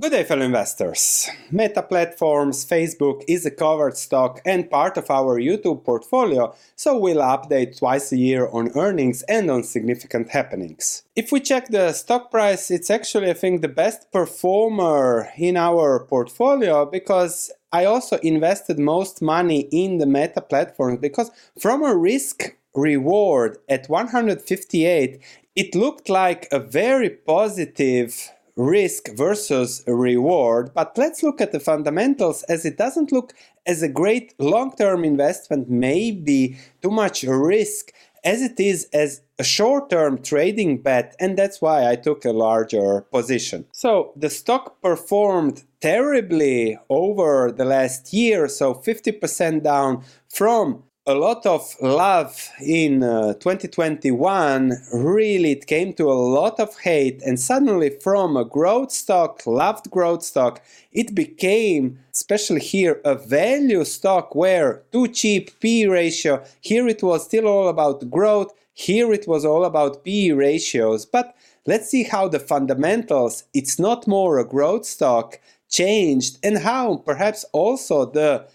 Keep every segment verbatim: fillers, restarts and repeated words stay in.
Good day, fellow investors. Meta Platforms, Facebook is a covered stock and part of our YouTube portfolio, so we'll update twice a year on earnings and on significant happenings. If we check the stock price, it's actually, I think, the best performer in our portfolio because I also invested most money in the Meta Platform because from a risk reward at one hundred fifty-eight, it looked like a very positive risk versus reward, but let's look at the fundamentals as it doesn't look as a great long-term investment, maybe too much risk as it is as a short-term trading bet, and that's why I took a larger position. So the stock performed terribly over the last year, so fifty percent down from a lot of love in uh, twenty twenty-one, really it came to a lot of hate, and suddenly from a growth stock, loved growth stock, it became, especially here, a value stock where too cheap P E ratio, here it was still all about growth, here it was all about P E ratios, but let's see how the fundamentals, it's not more a growth stock, changed, and how perhaps also the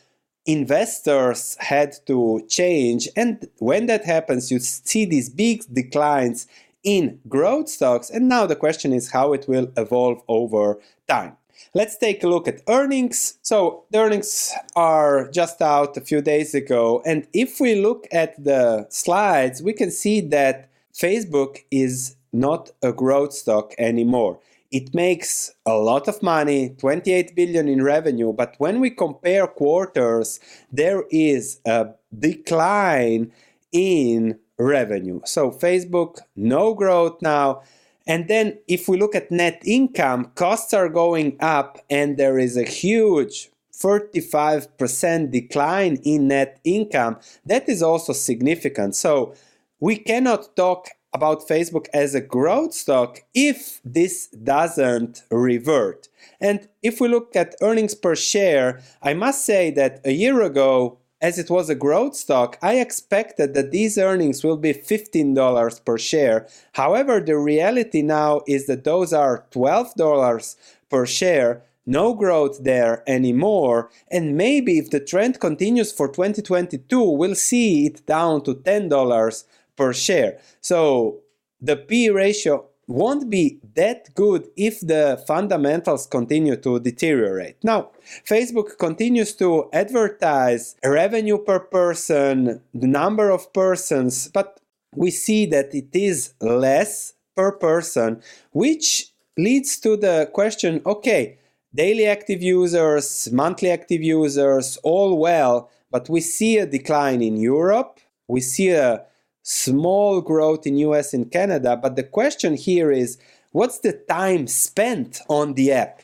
investors had to change, and when that happens you see these big declines in growth stocks, and now the question is how it will evolve over time. Let's take a look at earnings. So the earnings are just out a few days ago, and if we look at the slides we can see that Facebook is not a growth stock anymore. It makes a lot of money, twenty-eight billion in revenue, but when we compare quarters, there is a decline in revenue. So Facebook, no growth now. And then if we look at net income, costs are going up and there is a huge thirty-five percent decline in net income. That is also significant. So we cannot talk about Facebook as a growth stock if this doesn't revert. And if we look at earnings per share, I must say that a year ago, as it was a growth stock, I expected that these earnings will be fifteen dollars per share. However, the reality now is that those are twelve dollars per share. No growth there anymore, and maybe if the trend continues for twenty twenty-two, we'll see it down to ten dollars per share. So the P E ratio won't be that good if the fundamentals continue to deteriorate. Now, Facebook continues to advertise revenue per person, the number of persons, but we see that it is less per person, which leads to the question, okay, daily active users, monthly active users, all well, but we see a decline in Europe, we see a small growth in U S and Canada, but the question here is, what's the time spent on the app?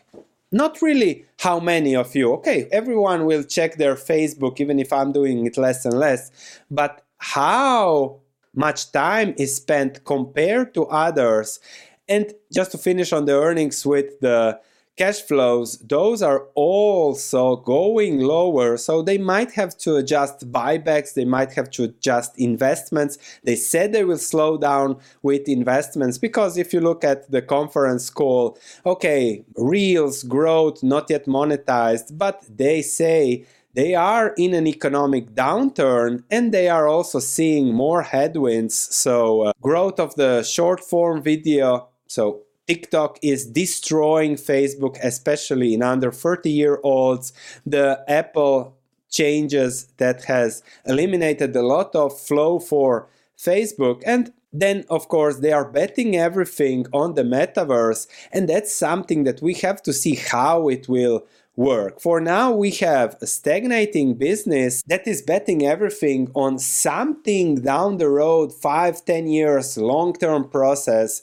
Not really how many of you. Okay, everyone will check their Facebook, even if I'm doing it less and less, but how much time is spent compared to others? And just to finish on the earnings with the cash flows, those are also going lower, so they might have to adjust buybacks, they might have to adjust investments. They said they will slow down with investments because if you look at the conference call, okay, Reels growth not yet monetized, but they say they are in an economic downturn and they are also seeing more headwinds, so uh, growth of the short form video, so TikTok is destroying Facebook, especially in under thirty-year-olds. The Apple changes that has eliminated a lot of flow for Facebook. And then, of course, they are betting everything on the metaverse. And that's something that we have to see how it will work. For now, we have a stagnating business that is betting everything on something down the road, five, ten years, long-term process.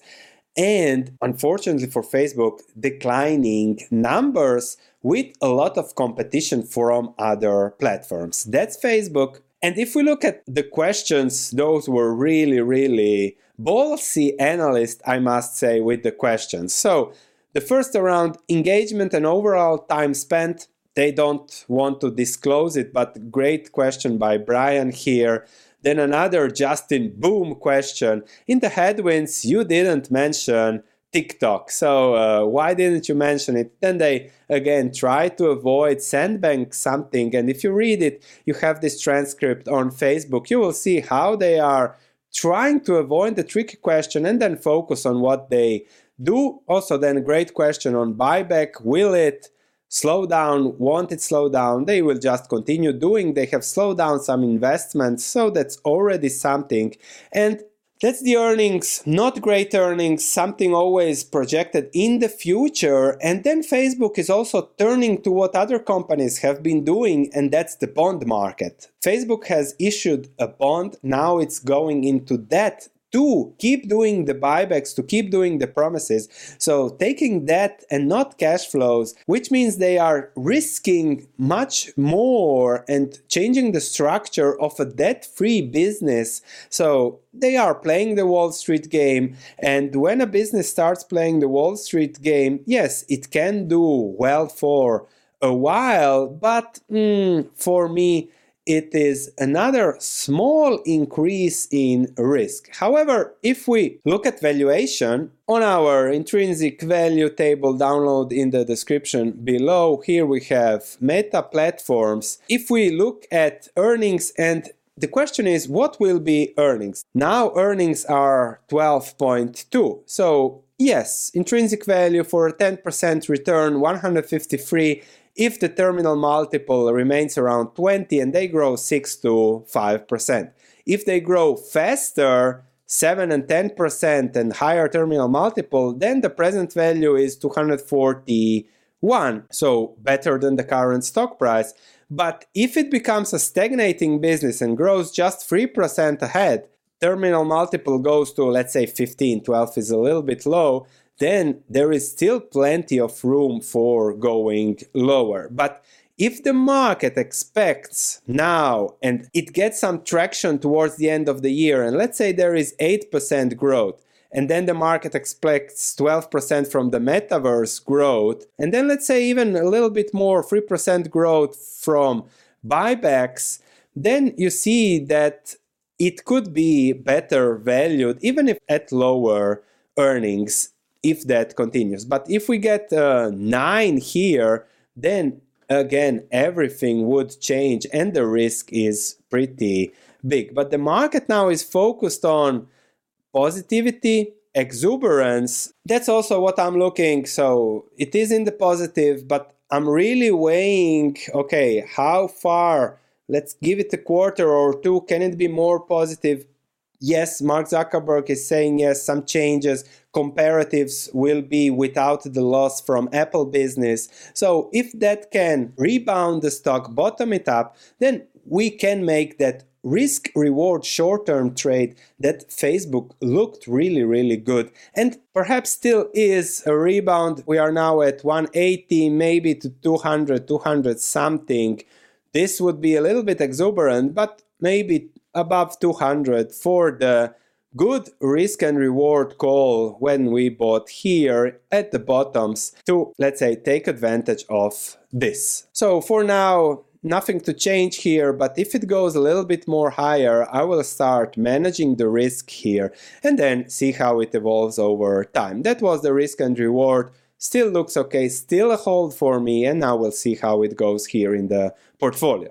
And unfortunately for Facebook, declining numbers with a lot of competition from other platforms. That's Facebook. And if we look at the questions, those were really, really ballsy analysts, I must say, with the questions. So The first around engagement and overall time spent, they don't want to disclose it, but great question by Brian here. Then another Justin Boom question. In the headwinds, you didn't mention TikTok. So uh, why didn't you mention it? Then they again try to avoid sandbank something. And if you read it, you have this transcript on Facebook. You will see how they are trying to avoid the tricky question and then focus on what they do. Also then great question on buyback. Will it slow down? Won't it slow down? They will just continue doing. They have slowed down some investments. So that's already something. And that's the earnings, not great earnings, something always projected in the future. And then Facebook is also turning to what other companies have been doing, and that's the bond market. Facebook has issued a bond. Now it's going into debt to keep doing the buybacks, to keep doing the promises. So taking debt and not cash flows, which means they are risking much more and changing the structure of a debt-free business. So they are playing the Wall Street game, and when a business starts playing the Wall Street game, yes, it can do well for a while, but mm, for me, it is another small increase in risk. However, if we look at valuation, on our intrinsic value table, download in the description below, here we have Meta Platforms. If we look at earnings, and the question is, what will be earnings? Now earnings are twelve point two. So yes, intrinsic value for a ten percent return, one hundred fifty-three. If the terminal multiple remains around twenty and they grow six to five percent. If they grow faster, seven and ten percent and higher terminal multiple, then the present value is two hundred forty-one, so better than the current stock price. But if it becomes a stagnating business and grows just three percent ahead, terminal multiple goes to, let's say, fifteen, twelve is a little bit low, then there is still plenty of room for going lower. But if the market expects now and it gets some traction towards the end of the year, and let's say there is eight percent growth, and then the market expects twelve percent from the metaverse growth, and then let's say even a little bit more, three percent growth from buybacks, then you see that it could be better valued, even if at lower earnings, if that continues. But if we get uh, nine here, then again, everything would change and the risk is pretty big. But the market now is focused on positivity, exuberance. That's also what I'm looking. So it is in the positive, but I'm really weighing, okay, how far? Let's give it a quarter or two. Can it be more positive? Yes, Mark Zuckerberg is saying yes, some changes, comparatives will be without the loss from Apple business. So if that can rebound the stock, bottom it up, then we can make that risk-reward short-term trade that Facebook looked really, really good. And perhaps still is a rebound. We are now at one eighty, maybe to two hundred, two hundred something. This would be a little bit exuberant, but maybe above two hundred for the good risk and reward call when we bought here at the bottoms to, let's say, take advantage of this. So for now, nothing to change here, but if it goes a little bit more higher, I will start managing the risk here and then see how it evolves over time. That was the risk and reward. Still looks okay, still a hold for me, and now we'll see how it goes here in the portfolio.